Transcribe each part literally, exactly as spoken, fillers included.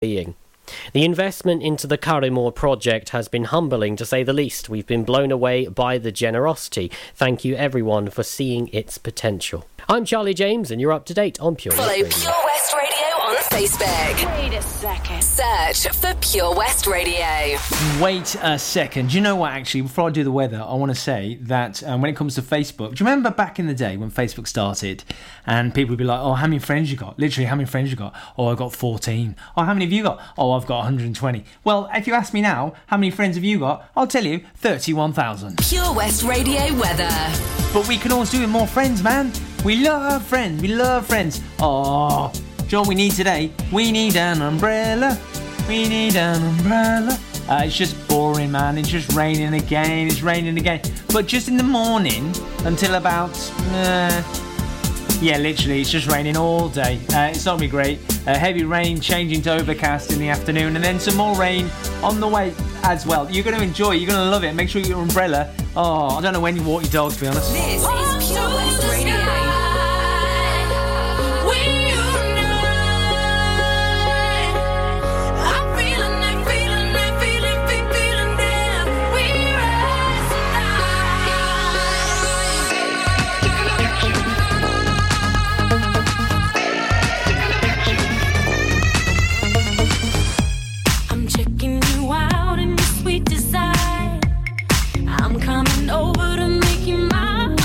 being. The investment into the Carimore project has been humbling, to say the least. We've been blown away by the generosity. Thank you, everyone, for seeing its potential. I'm Charlie James, and you're up to date on Pure Follow West Radio. Follow Pure West Radio on Facebook. Wait a second. Search for Pure West Radio. Wait a second. Do you know what, actually, before I do the weather, I want to say that um, when it comes to Facebook, do you remember back in the day when Facebook started and people would be like, oh, how many friends you got? Literally, how many friends you got? Oh, I've got fourteen. Oh, how many have you got? Oh, I've got one hundred twenty. Well, if you ask me now, how many friends have you got? I'll tell you, thirty-one thousand. Pure West Radio weather. But we can always do with more friends, man. We love friends, we love friends. Oh, do you know what we need today? We need an umbrella. We need an umbrella. Uh, it's just boring, man. It's just raining again. It's raining again. But just in the morning until about... Uh, yeah, literally, it's just raining all day. Uh, it's not going to be great. Uh, heavy rain changing to overcast in the afternoon, and then some more rain on the way as well. You're going to enjoy it. You're going to love it. Make sure you get your umbrella. Oh, I don't know when you walk your dog, to be honest. This is Pure West Radio. Over to make you mine.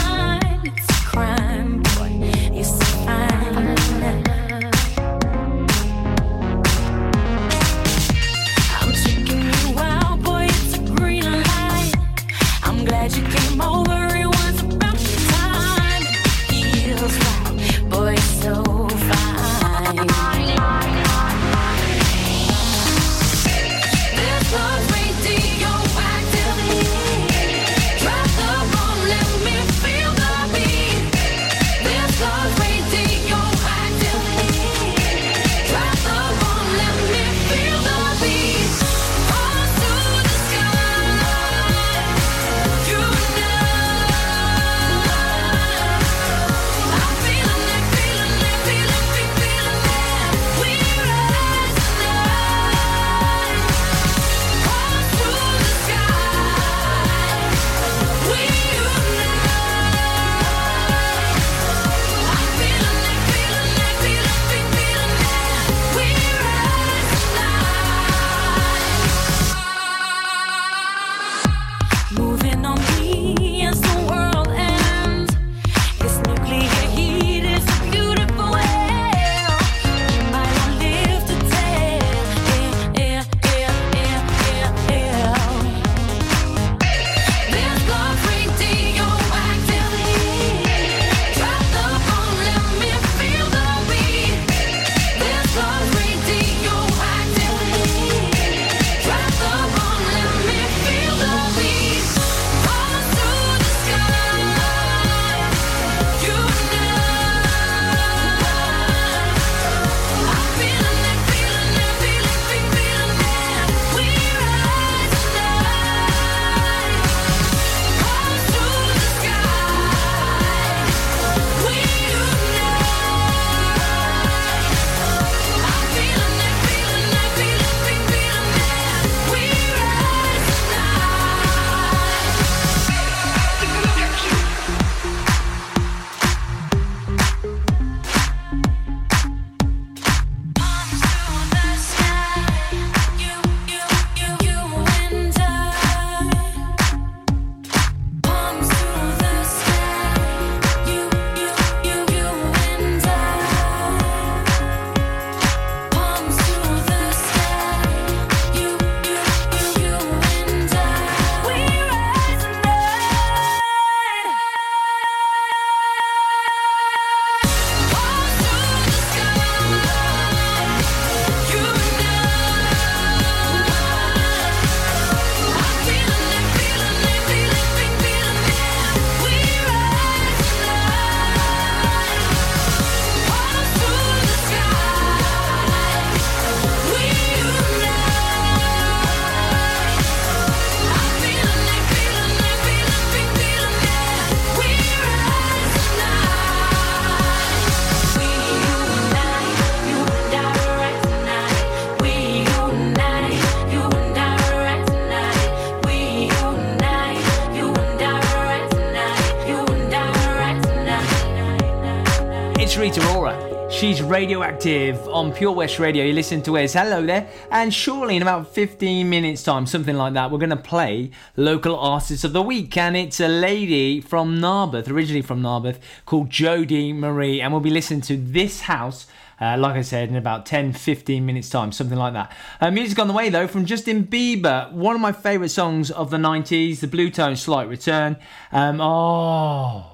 Rita Ora. She's radioactive on Pure West Radio. You listen to us. Hello there. And surely in about fifteen minutes time, something like that, we're going to play Local Artists of the Week. And it's a lady from Narberth, originally from Narberth, called Jodie Marie. And we'll be listening to This House, uh, like I said, in about ten, fifteen minutes time, something like that. Uh, music on the way, though, from Justin Bieber. One of my favourite songs of the nineties, The Blue Tone Slight Return. Um, oh...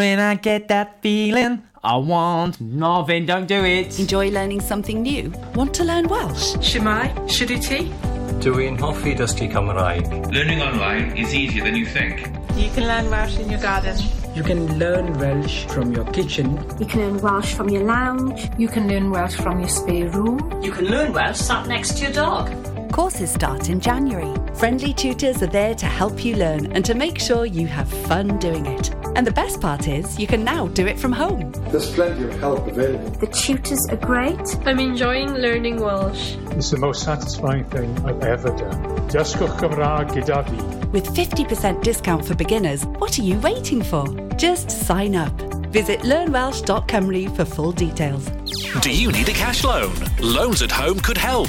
When I get that feeling, I want nothing, don't do it. Enjoy learning something new? Want to learn Welsh? Shemai, Shuduti? Doing Hoffi Dusty Cymraeg. Learning online is easier than you think. You can learn Welsh in your garden. You can learn Welsh from your kitchen. You can learn Welsh from your lounge. You can learn Welsh from your spare room. You can learn Welsh sat next to your dog. Courses start in January. Friendly tutors are there to help you learn and to make sure you have fun doing it. And the best part is, you can now do it from home. There's plenty of help available. The tutors are great. I'm enjoying learning Welsh. It's the most satisfying thing I've ever done. Dysgwch Cymraeg gyda fi. With fifty percent discount for beginners, what are you waiting for? Just sign up. Visit learn welsh dot cymru for full details. Do you need a cash loan? Loans at Home could help.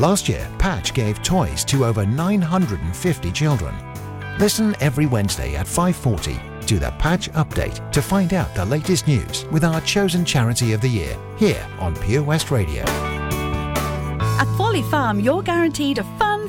Last year, Patch gave toys to over nine hundred fifty children. Listen every Wednesday at five forty to the Patch Update to find out the latest news with our chosen charity of the year here on Pure West Radio. At Folly Farm, you're guaranteed a fun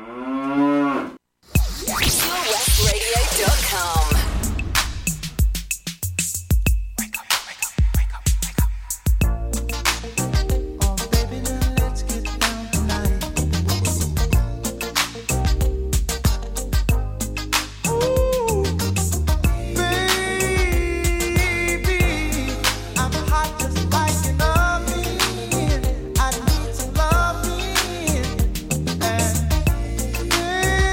pure west radio dot com. Wake up, wake up, wake up, wake up. Oh, baby, now let's get down tonight. Ooh, baby, I'm hot just like an oven. I need some loving. And, baby,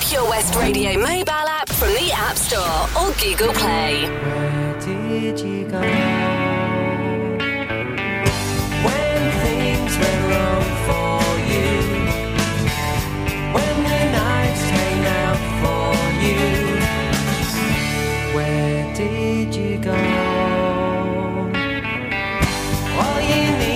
Pure West Radio mobile app from the App Store or Google Play. Where did you go when things went wrong for you? When the knives came out for you? Where did you go? You're the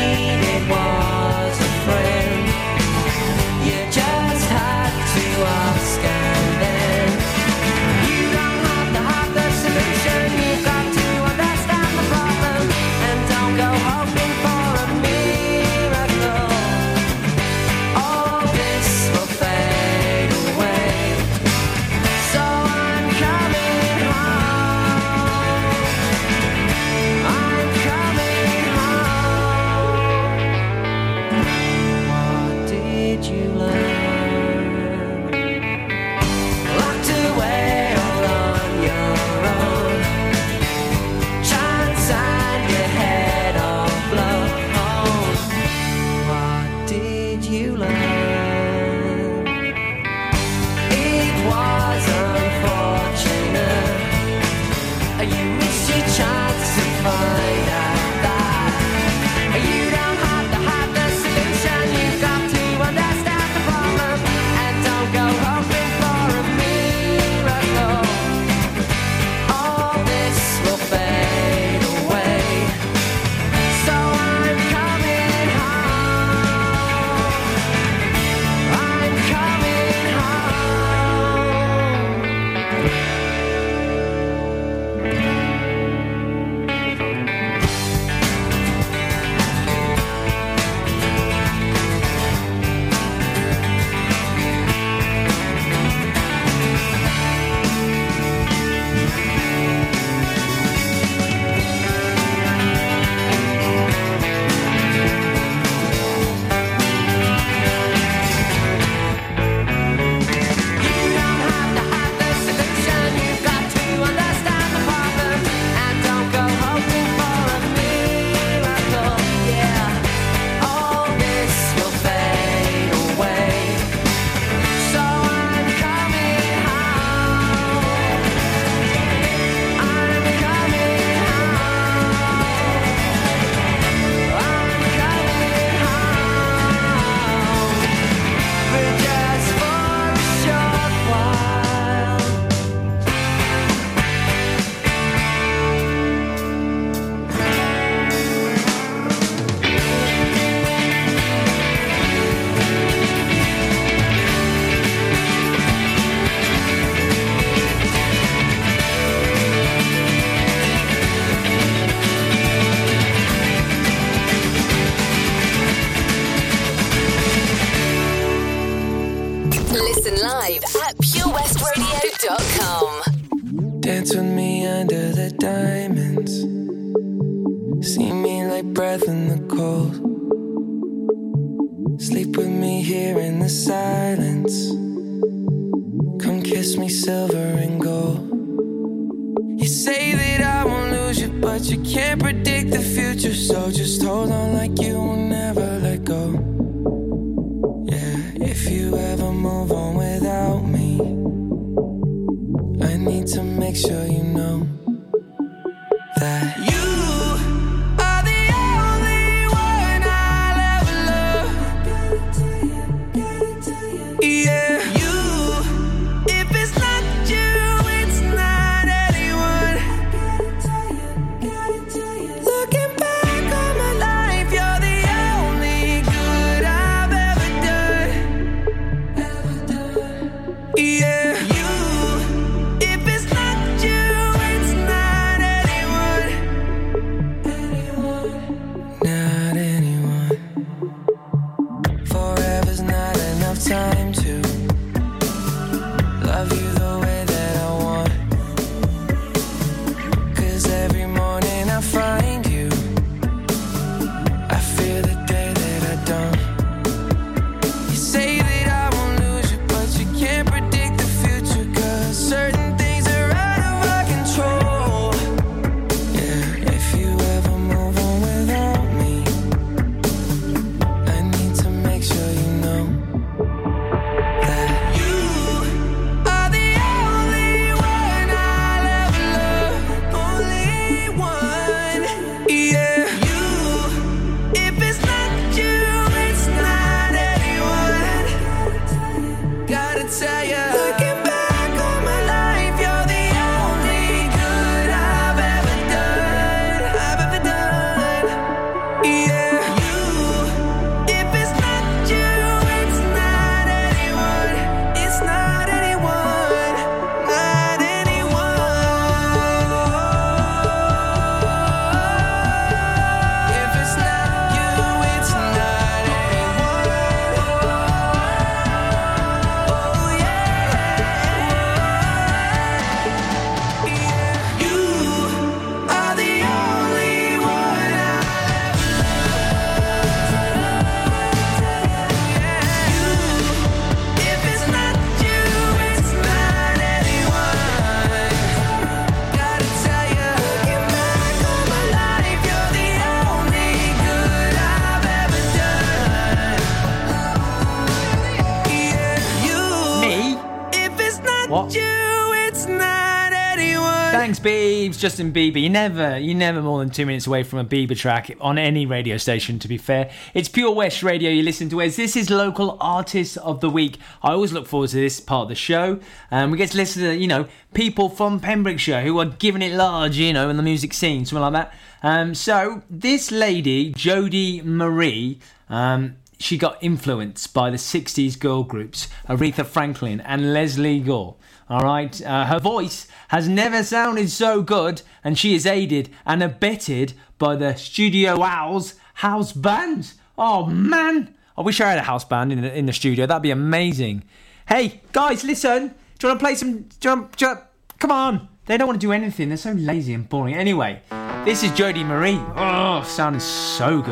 Biebs, Justin Bieber. You're never, you're never more than two minutes away from a Bieber track on any radio station, to be fair. It's Pure West Radio you listen to, as this is Local Artists of the Week. I always look forward to this part of the show. Um, we get to listen to, you know, people from Pembrokeshire who are giving it large, you know, in the music scene, something like that. Um, so this lady, Jodie Marie, um, she got influenced by the sixties girl groups Aretha Franklin and Leslie Gore. All right, uh, her voice has never sounded so good, and she is aided and abetted by the Studio Owls house band. Oh man, I wish I had a house band in the, in the studio. That'd be amazing. Hey guys, listen. Do you want to play some? Do you wanna, do you wanna, come on. They don't want to do anything. They're so lazy and boring. Anyway, this is Jodie Marie. Oh, sounds so good.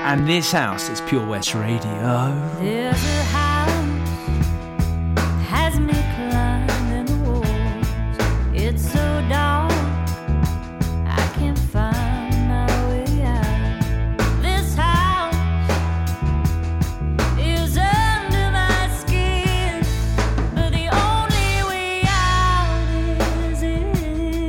And this house is Pure West Radio. There's a house has me climbing the walls. It's so dark, I can't find my way out. This house is under my skin, but the only way out is in. But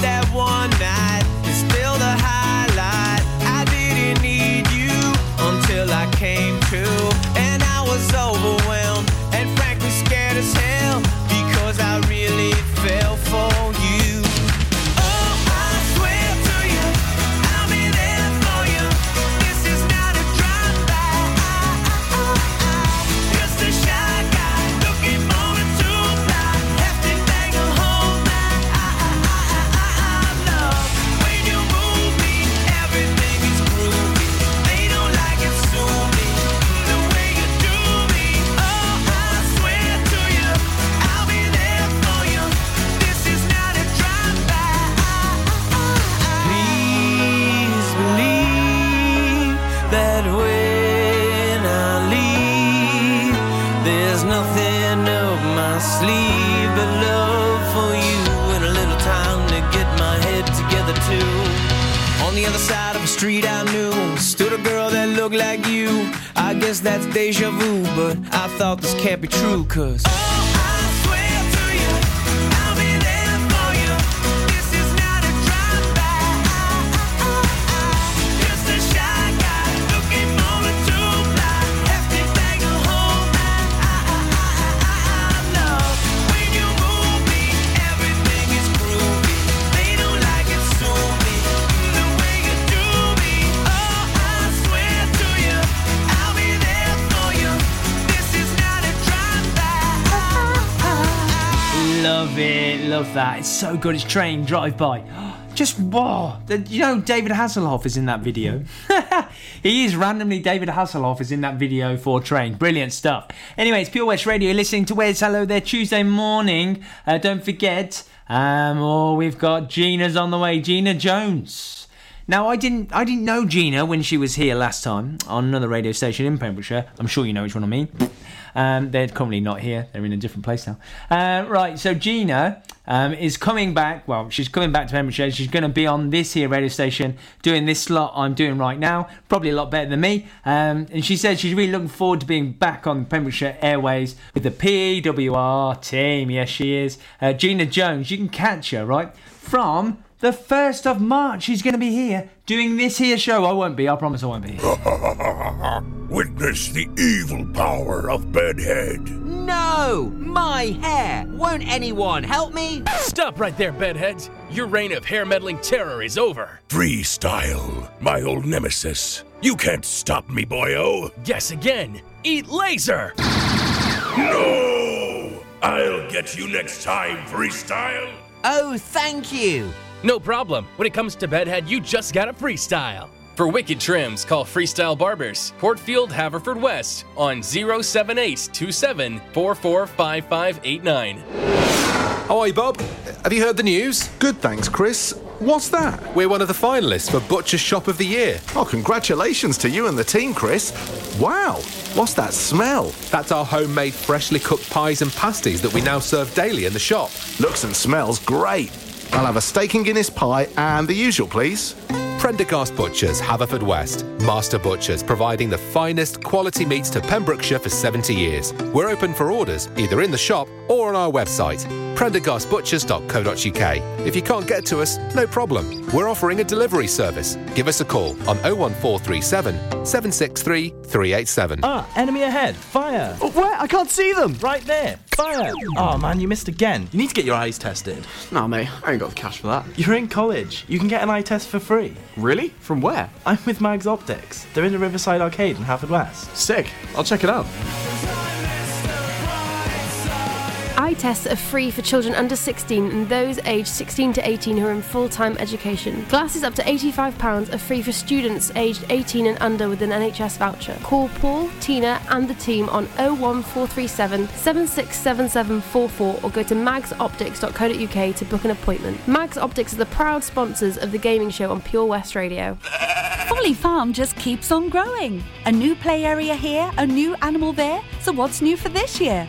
that one night is still the highlight. I didn't need you came true, and I was overwhelmed and frankly scared as hell, because I really fell for you. That's deja vu, but I thought this can't be true, cause oh, I swear to you, I'll be there for you. This is not a drive-by, just a shy guy looking over to fly. Hefty bag of whole night. I, I, I, I, I love when you move me. Everything is groovy. They don't like it, sue me, the way you do me. Oh, I swear to you, I'll be there. Love it, love that. It's so good. It's Train Drive By. Just wow. You know, David Hasselhoff is in that video. He is randomly David Hasselhoff is in that video for Train. Brilliant stuff. Anyway, it's Pure West Radio. You're listening to Wes. Hello there. Tuesday morning. Uh, don't forget. Um, oh, we've got Gina's on the way. Gina Jones. Now, I didn't, I didn't know Gina when she was here last time on another radio station in Pembrokeshire. I'm sure you know which one I mean. Um, they're currently not here. They're in a different place now. Uh, right, so Gina um, is coming back. Well, she's coming back to Pembrokeshire. She's going to be on this here radio station doing this slot I'm doing right now. Probably a lot better than me. Um, and she said she's really looking forward to being back on Pembrokeshire Airways with the P W R team. Yes, she is. Uh, Gina Jones, you can catch her, right, from the first of March. She's going to be here doing this here show. I won't be. I promise I won't be here. Witness the evil power of Bedhead. No! My hair! Won't anyone help me? Stop right there, Bedheads. Your reign of hair-meddling terror is over. Freestyle, my old nemesis. You can't stop me, boyo. Guess again. Eat laser! No! I'll get you next time, Freestyle. Oh, thank you. No problem. When it comes to Bedhead, you just gotta freestyle. For wicked trims, call Freestyle Barbers, Portfield, Haverford West, on oh seven eight two seven four four five five eight nine. Hi, Bob. Have you heard the news? Good, thanks, Chris. What's that? We're one of the finalists for Butcher Shop of the Year. Oh, congratulations to you and the team, Chris. Wow, what's that smell? That's our homemade freshly cooked pies and pasties that we now serve daily in the shop. Looks and smells great. I'll have a steak and Guinness pie and the usual, please. Prendergast Butchers, Haverford West. Master Butchers, providing the finest quality meats to Pembrokeshire for seventy years. We're open for orders, either in the shop or on our website, prendergast butchers dot co dot uk. If you can't get to us, no problem. We're offering a delivery service. Give us a call on oh one four three seven, seven six three, three eight seven. Ah, enemy ahead. Fire. Oh, where? I can't see them. Right there. Fire. Oh, man, you missed again. You need to get your eyes tested. Nah, mate, I ain't got the cash for that. You're in college. You can get an eye test for free. Really? From where? I'm with Mag's Optics. They're in the Riverside Arcade in Haverford West. Sick. I'll check it out. Eye tests are free for children under sixteen and those aged sixteen to eighteen who are in full-time education. Glasses up to eighty-five pounds are free for students aged eighteen and under with an N H S voucher. Call Paul, Tina and the team on oh one four three seven, seven six seven seven four four or go to mags optics dot co dot uk to book an appointment. Mag's Optics are the proud sponsors of the gaming show on Pure West Radio. Folly Farm just keeps on growing. A new play area here, a new animal there, so what's new for this year?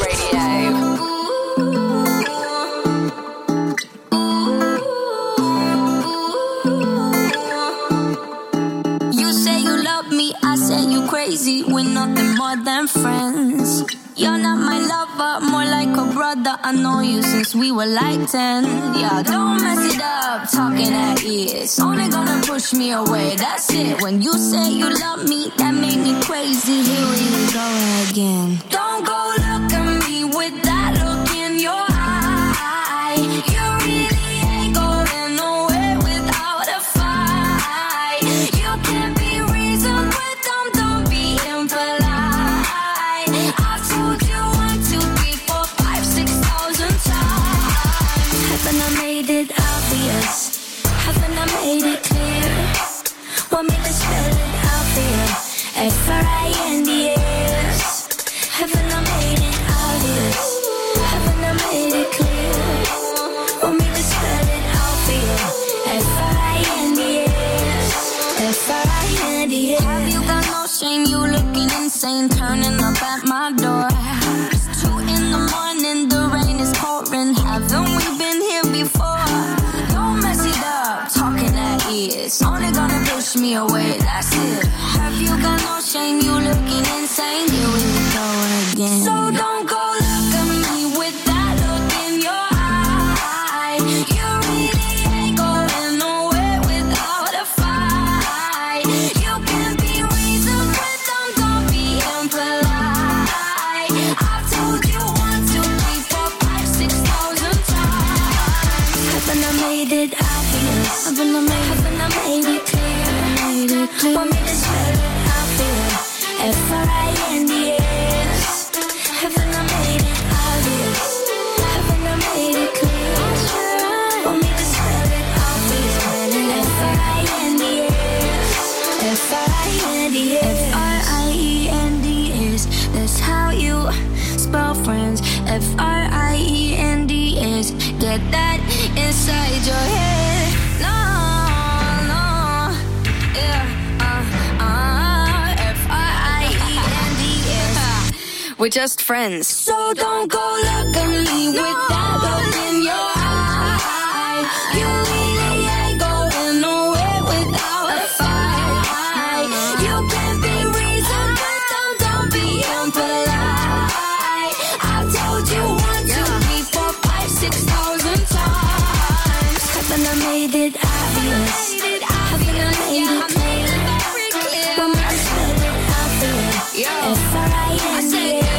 Radio. crazy, we're nothing more than friends. You're not my lover, more like a brother. I know you since we were like ten. Yeah, don't mess it up, talking at ears. Only gonna push me away, that's it. When you say you love me, that made me crazy. Here we go again. Don't go look at me with that look in your eye. You really F R I N D S. Haven't I made it obvious? Haven't I made it clear? Want me to spell it out for you? F R I N D S. F R I N D S. Have you got no shame? You looking insane, turning up at my door. It's two in the morning, the rain is pouring. Haven't we been here before? Don't mess it up, talking at ears. Only gonna push me away, that's it. Have you got no shame, you looking insane, here we go again. So don't go look at me with that look in your eye. You really ain't going nowhere without a fight. You can be reasoned with them, don't be impolite. I've told you one, two, three, four, five, six thousand times. Haven't I made it obvious? Haven't I made, haven't I made it clear? Want me to spell it? F R I N D S. Haven't I made it obvious? Haven't I made it clear? Want me to spell it out for you? F R I N D S. F R I N D S. F R I E N D S. That's how you spell friends. F R I E N D S. Get that inside your head. No, no, yeah. We're just friends. So don't go look at me no. with that look in your eye. You really ain't going nowhere without a fight. You can be reasoned with them, don't be impolite. I've told you one, two, three, four, five, six thousand times. Haven't I made it obvious? Haven't I made it clear? Want me to spell it out for you? F R I N D S.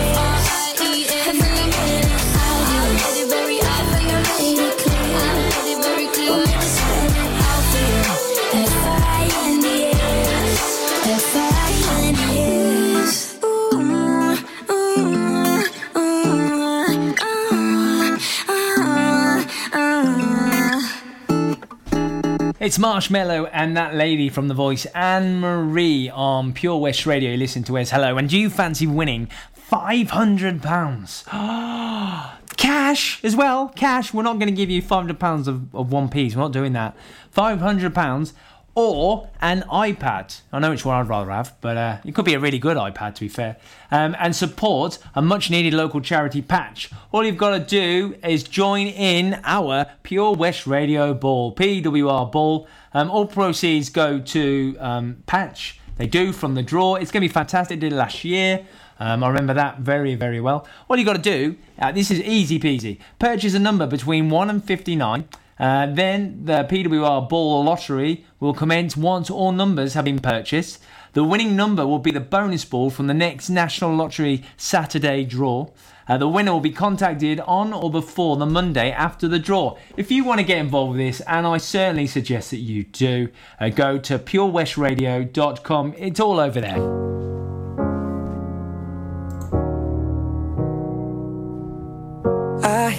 It's Marshmello and that lady from The Voice, Anne Marie, on Pure West Radio. Listen to Wes. Hello. And do you fancy winning five hundred pounds? Cash as well. Cash. We're not going to give you five hundred pounds of, of one piece. We're not doing that. five hundred pounds or an iPad. I know which one I'd rather have, but uh, it could be a really good iPad, to be fair. Um, and support a much-needed local charity, Patch. All you've got to do is join in our Pure West Radio Ball, P W R Ball. Um, all proceeds go to um, Patch. They do, from the draw. It's going to be fantastic. They did it last year. Um, I remember that very, very well. All you've got to do, uh, this is easy-peasy, purchase a number between one and fifty-nine. Uh, then the P W R Ball Lottery will commence once all numbers have been purchased. The winning number will be the bonus ball from the next National Lottery Saturday draw. Uh, the winner will be contacted on or before the Monday after the draw. If you want to get involved with this, and I certainly suggest that you do, uh, go to pure west radio dot com. It's all over there. I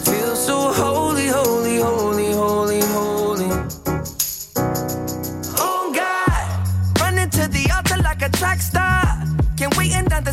feels so holy, holy, holy, holy, holy. Track star, Can't wait another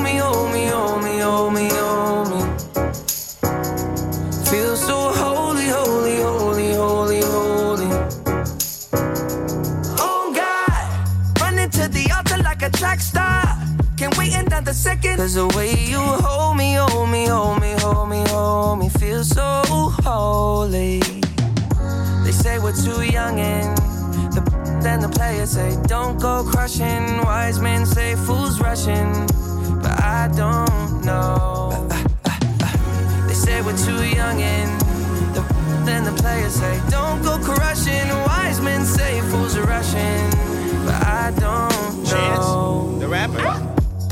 me, hold me, hold me, hold me, hold me feels so holy, holy, holy, holy, holy. Oh God, running to the altar like a track star. Can't wait another second. Cause the way you hold me, hold me, hold me, hold me, hold me feels so holy. They say we're too young and the then the players say don't go crushing. Wise men say fools rushing, but I don't know. Uh, uh, uh, uh. They say we're too young and the then the players say don't go crushing. Wise men say fools are rushing, but I don't Chance, know. The rapper. Ah.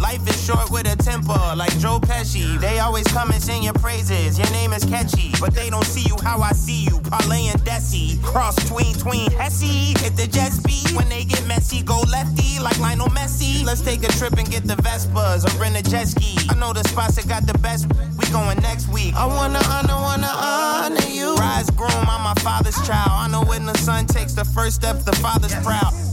Life is short with a temper, like Joe Pesci. They always come and sing your praises, your name is catchy. But they don't see you how I see you, parlay and desi. Cross tween, tween, hessy, hit the jet speed. When they get messy, go lefty, like Lionel Messi. Let's take a trip and get the Vespas, or rent a jet ski. I know the spots that got the best, we going next week. I wanna honor, wanna honor you. Rise groom, I'm my father's child. I know when the son takes the first step, the father's proud.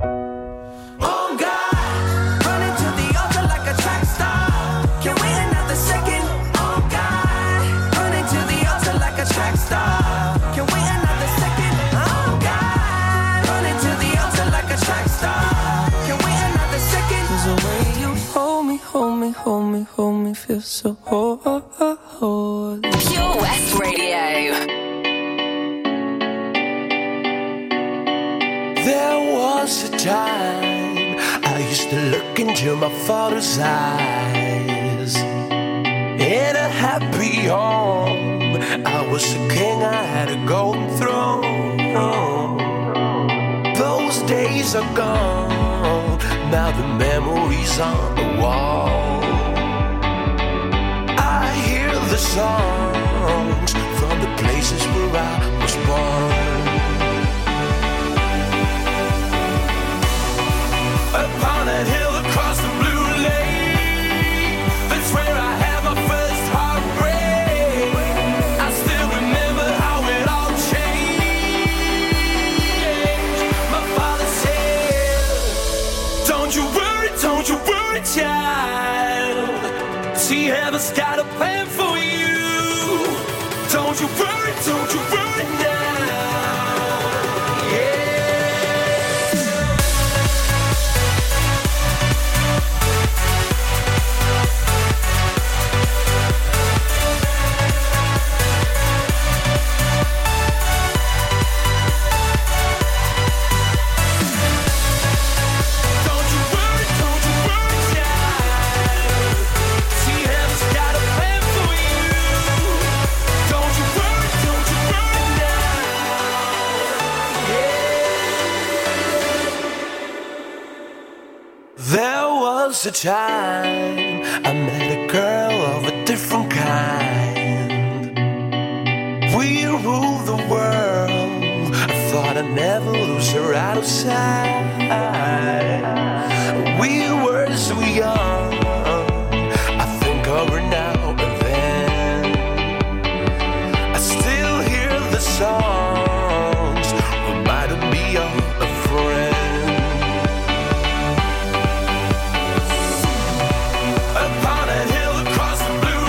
Oh God. Hold me, hold me, feel so ho- ho- ho- holy. Pure West Radio. There was a time I used to look into my father's eyes. In a happy home, I was a king, I had a golden throne. Those days are gone, now the memories on the wall. I hear the songs from the places where I was born. Upon a hill across the blue lake, that's where I had my first heartbreak. I still remember how it all changed. My father said, don't you worry, don't you worry, child. She heaven's got a plan for you. Don't you worry, don't you worry now. Yeah. Don't you worry, don't you worry, child. She has got a plan for you. Don't you worry, don't you worry now. Yeah. There was a time I met a girl of a different kind. We ruled the world. I thought I'd never lose her out of sight. We were so young. I think of her now and then. I still hear the songs reminding me of a friend. Upon a hill across the blue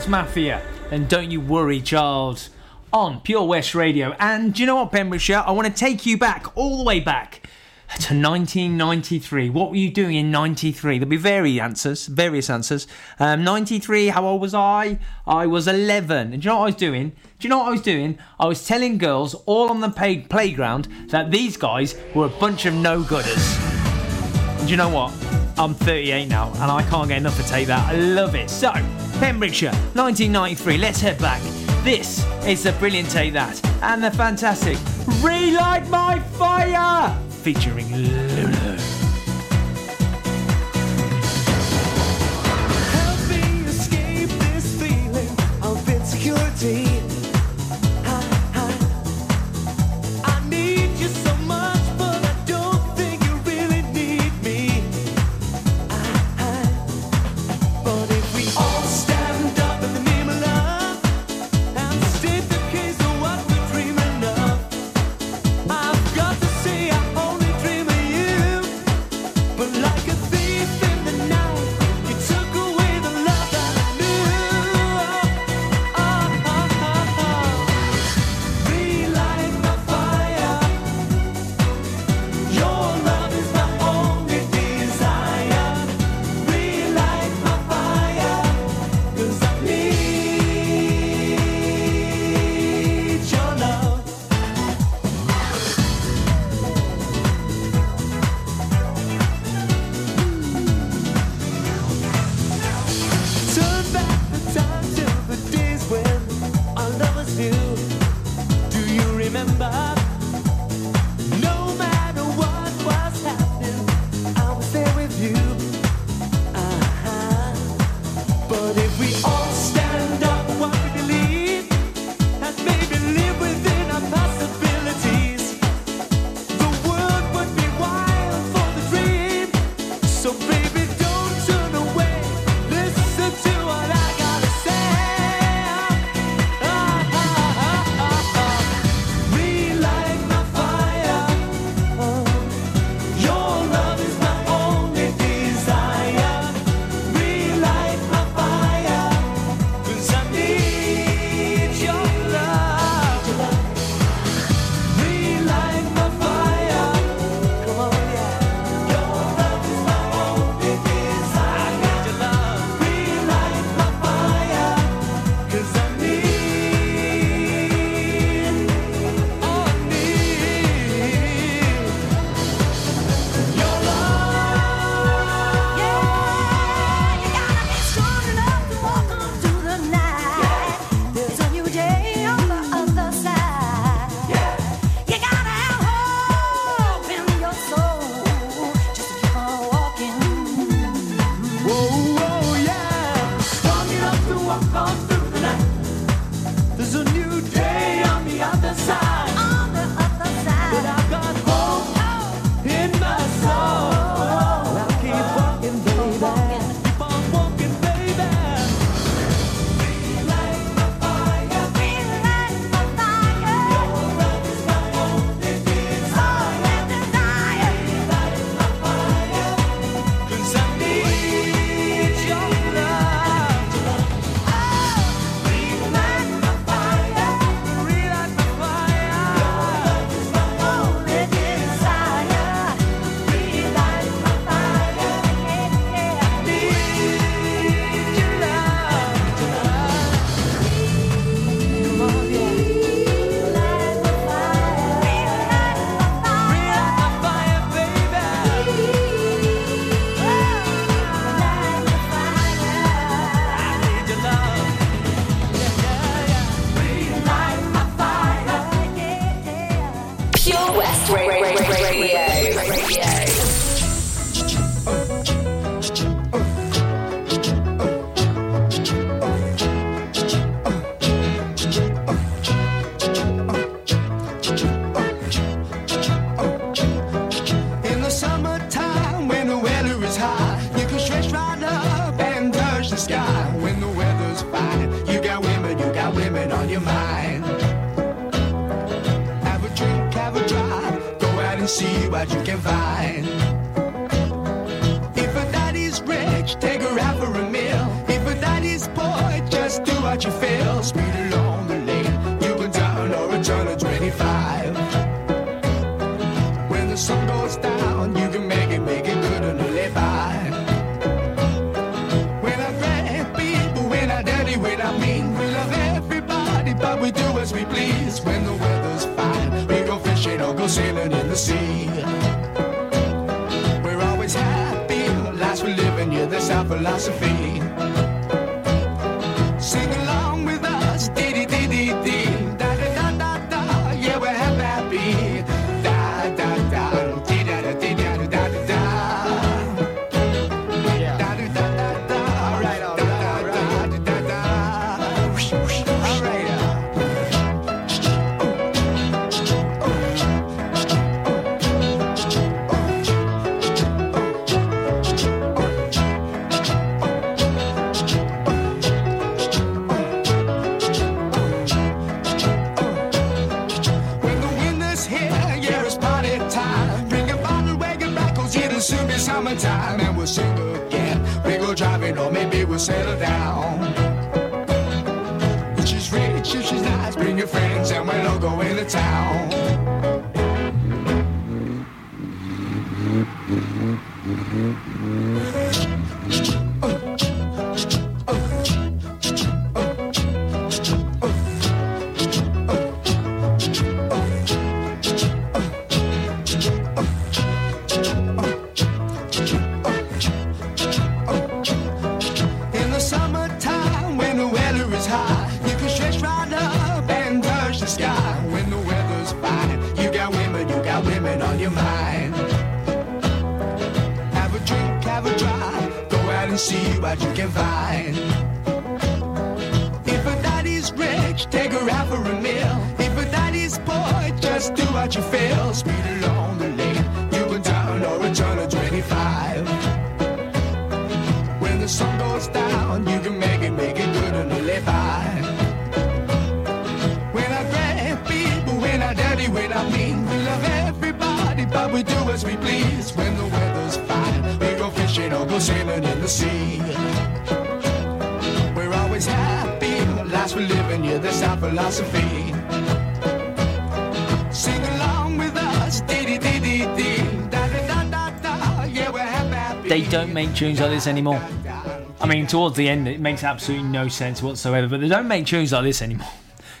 Child's Mafia, then Don't You Worry Child, on Pure West Radio. And do you know what, Pembrokeshire? I want to take you back, all the way back to nineteen ninety-three. What were you doing in ninety-three? There'll be various answers, various answers. Um, ninety-three, how old was I? I was eleven. And do you know what I was doing? Do you know what I was doing? I was telling girls all on the pay- playground that these guys were a bunch of no-gooders. And do you know what? I'm thirty-eight now, and I can't get enough to Take That. I love it. So, Pembrokeshire, nineteen ninety-three. Let's head back. This is the brilliant Take That and the fantastic Relight My Fire featuring Lulu. Help me escape this feeling of insecurity. If a daddy's rich, take her out for a meal. If a daddy's poor, just do what you feel. Speed along the lane, you go down or return to twenty-five. When the sun goes down, you can make it, make it good and live by. When I grab people, when I daddy, when I mean, we love everybody, but we do as we please. When the weather's fine, we go fishing or go sailing in the sea. We're always happy, the lives we live in, yeah, that's our philosophy. Settle down. If she's rich, if she's nice, bring your friends and we'll all go into town. They don't make tunes like this anymore. I mean, towards the end, it makes absolutely no sense whatsoever, but they don't make tunes like this anymore.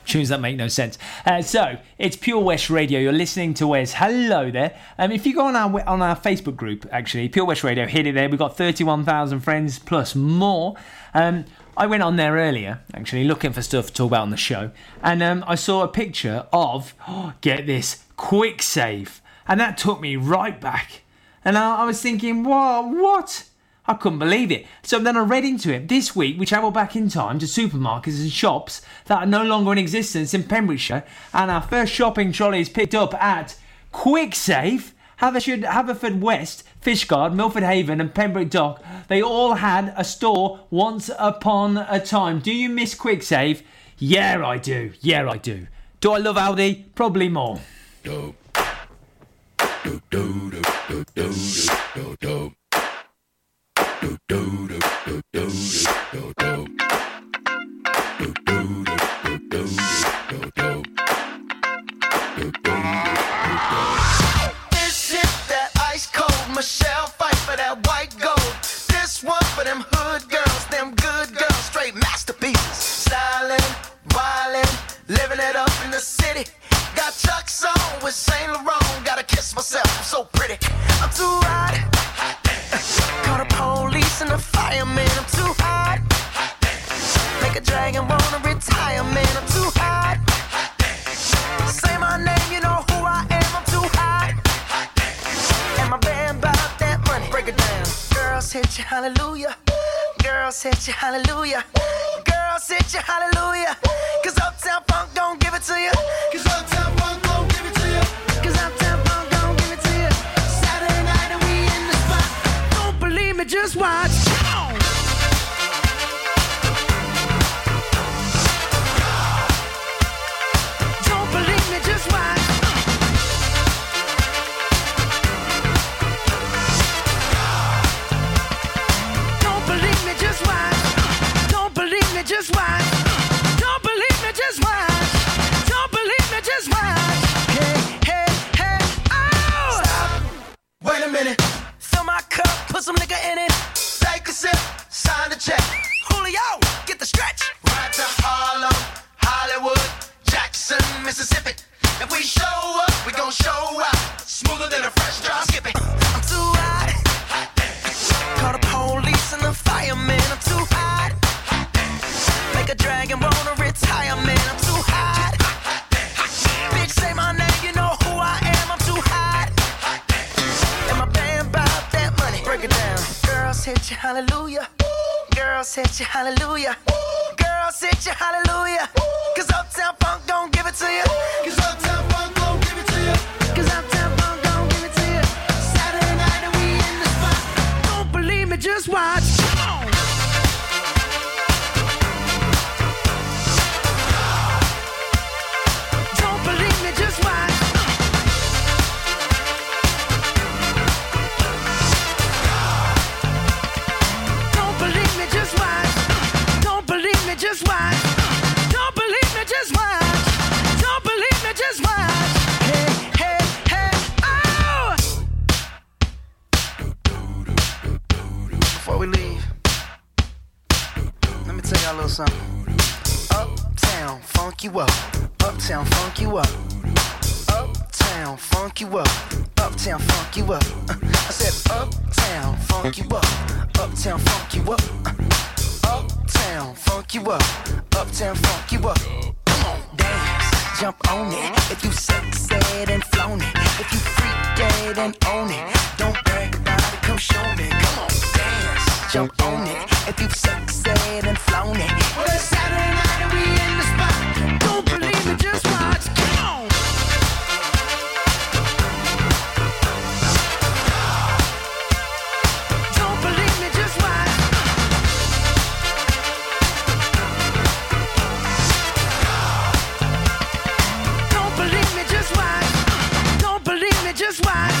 Tunes that make no sense. Uh, so, it's Pure West Radio. You're listening to Wes. Hello there. Um, if you go on our on our Facebook group, actually, Pure West Radio, hit it there. We've got thirty-one thousand friends plus more. Um, I went on there earlier, actually, looking for stuff to talk about on the show, and um, I saw a picture of, oh, get this, Quicksave. And that took me right back. And I, I was thinking, what? What? I couldn't believe it. So then I read into it. This week, we travel back in time to supermarkets and shops that are no longer in existence in Pembrokeshire. And our first shopping trolley is picked up at Quicksave, Haverfordwest, Fishguard, Milford Haven and Pembroke Dock. They all had a store once upon a time. Do you miss Quicksave? Yeah, I do. Yeah, I do. Do I love Aldi? Probably more. Dope. Do do do do do do do do do do do do do do do do do. Just why? Mississippi. If we show up, we gon' show out. Smoother than a fresh drop. Skip it. I'm too hot. Hot damn. Call the police and the firemen. I'm too hot. Hot damn. Make a dragon wanna retire, man. I'm too hot. Hot damn. Hot damn. Bitch, say my name, you know who I am. I'm too hot. Hot damn. And my band bought that money. Break it down. Girls hit you, hallelujah. Girls hit you, hallelujah. Girls hit you, hallelujah. Cause Uptown Funk gon' give it to you. Cause Uptown Funk gon' give it to you. Cause Uptown Funk gon' give it to you. Saturday night and we in the spot. Don't believe me, just watch. Come on. Don't believe me, just watch. Just watch. Don't believe me, just watch. Don't believe me, just watch. Hey, hey, hey, oh! Before we leave, let me tell y'all a little something. Uptown, funk you up. Uptown, funk you up. Uptown, funk you up. Uptown, funk you up. Uh, I said uptown, funk you up. Uptown, funk you up. Uh, Uptown, funk you up. Uptown, funk you up. Come on, dance, jump on it. If you sexed and flown it, if you freaked and own it, don't brag about it, come show me. Come on, dance, jump on it. If you sexed and flown it, well, it's Saturday night and we in the spot. Don't believe me, just watch. Come on. Don't believe me, just watch. Just watch.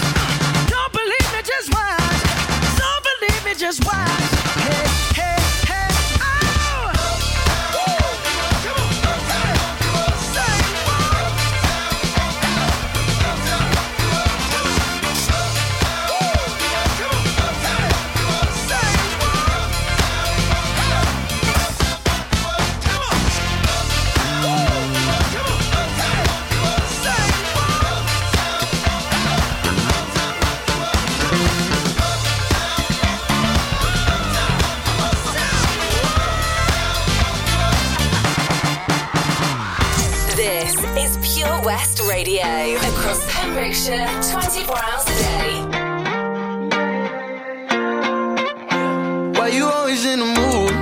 Don't believe me, just watch. Don't believe me, just watch. Hey, hey, hey, oh! Come on, say what? Come on, say Pure West Radio, across Pembrokeshire, twenty-four hours a day. Why you always in the mood,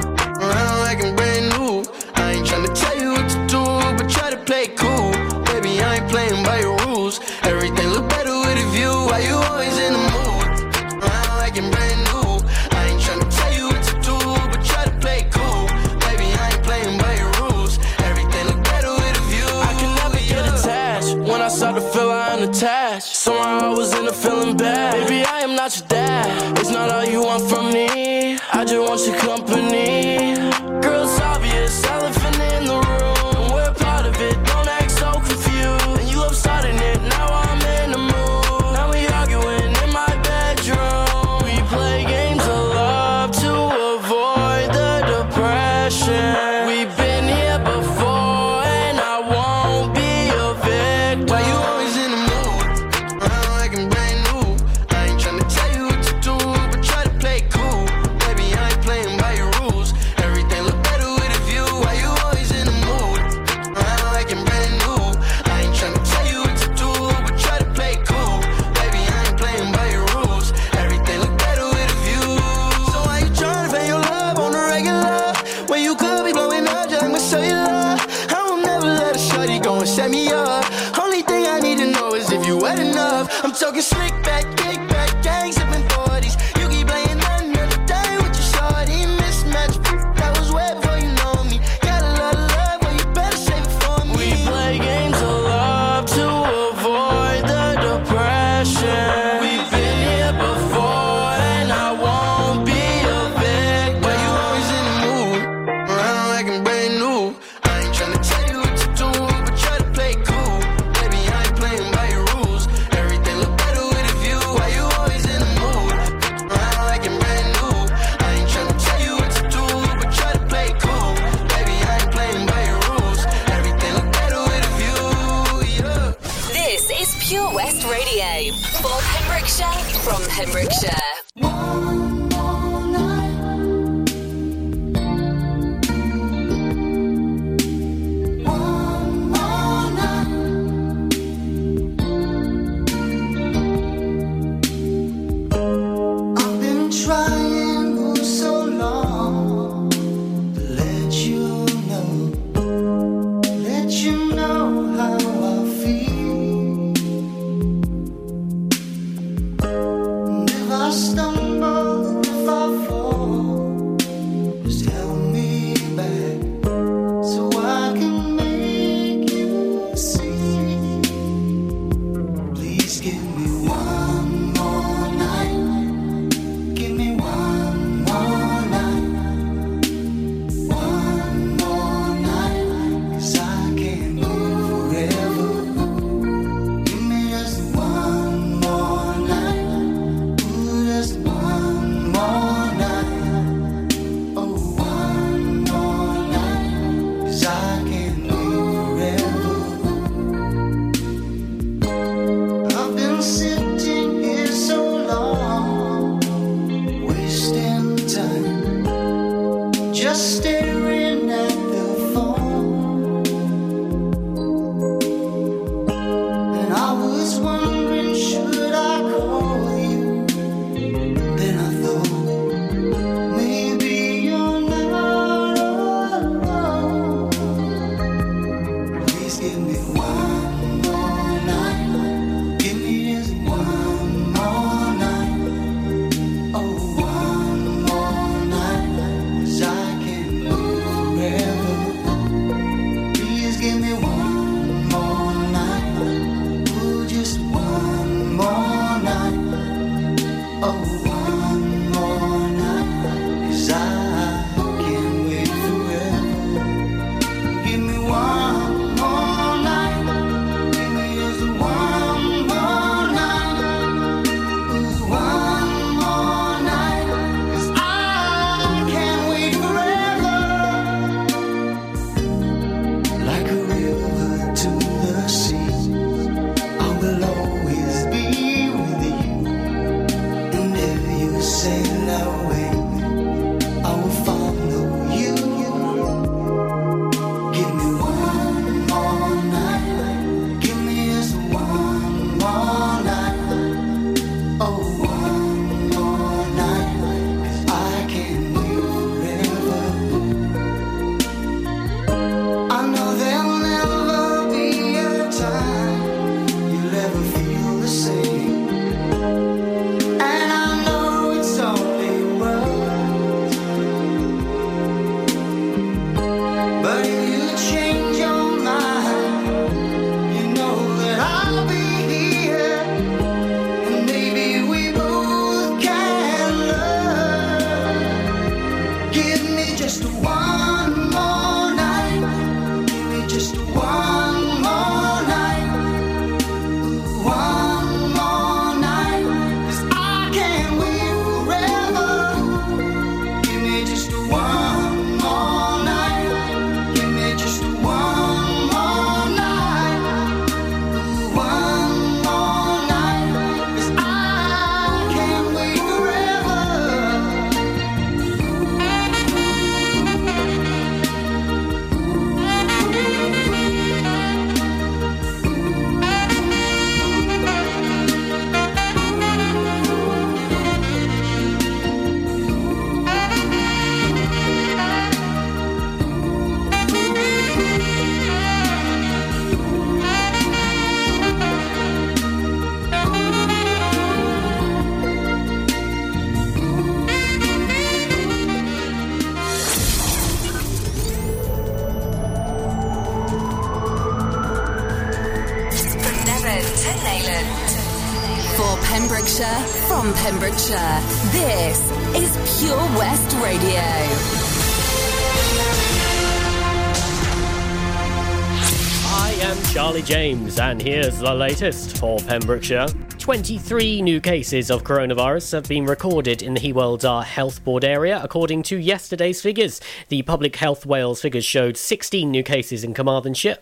around like I'm brand new? I ain't tryna tell you what to do, but try to play cool. Baby, I ain't playing by your rules, everything look better with a view. Why you always in the mood, around like I'm brand new? I ain't tryna tell you what to do, but try to play cool. Baby, I ain't playing by your rules, everything look better with a view. I can never get attached. When I start to feel I'm attached, somehow I was in a feeling bad. Baby, I am not your dad. It's not all you want from me, I just want your company. Girl, it's obvious, elephant in the room, we're part of it, don't act so confused. And you love starting it, now I'm in the mood. Now we arguing in my bedroom, we play games of love to avoid the depression. We've been here before and I won't be a victim. Why you always in the mood, around like I'm brand new? I ain't tryna tell you what to do, but try to play cool. Baby, I ain't playing by your rules. Quicksave. For Pembrokeshire, from Pembrokeshire. One more night. One more night. I've been trying for so long to let you know, let you know how I feel. If I stumble, if I fall, just help me back so I can make you see. Please give me one more night. Give me one more night. One more night. 'Cause I can't live forever. Give me just one more night. Ooh, just one more night. Oh, one more night. 'Cause I can't live forever. I've been sitting here so long, wasting time, just staring at the phone. And I was wondering, should I call you? Then I thought, maybe you're not alone. Please give me one more night. Give me just one more night. Oh, one more night. 'Cause I can't live forever. Please give me one more night. Oh, just one more night. Oh, one more night. 'Cause I can't wait forever. Give me one more night. Give me just one more night. Ooh, one more night. 'Cause I can't wait forever. Like a river to the sea, I will always be with you. And if you sail away, I will follow you. Give me one more night. Give me just one more night. Oh, one more night. 'Cause I can't live forever. I know there'll never be a time you'll ever feel the same. And I know it's only words, but if you change your mind, you know that I'll be here. And maybe we both can learn. Give me just one more night. Give me just one more night. One more night. 'Cause I can't wait forever. Give me just one more night. Give me just one more night. One more night. 'Cause I can't wait forever. From Devon to Leyland. For Pembrokeshire, from Pembrokeshire, this is Pure West Radio. I am Charlie James, and here's the latest for Pembrokeshire. twenty-three new cases of coronavirus have been recorded in the Hywel Dda Health Board area, according to yesterday's figures. The Public Health Wales figures showed sixteen new cases in Carmarthenshire,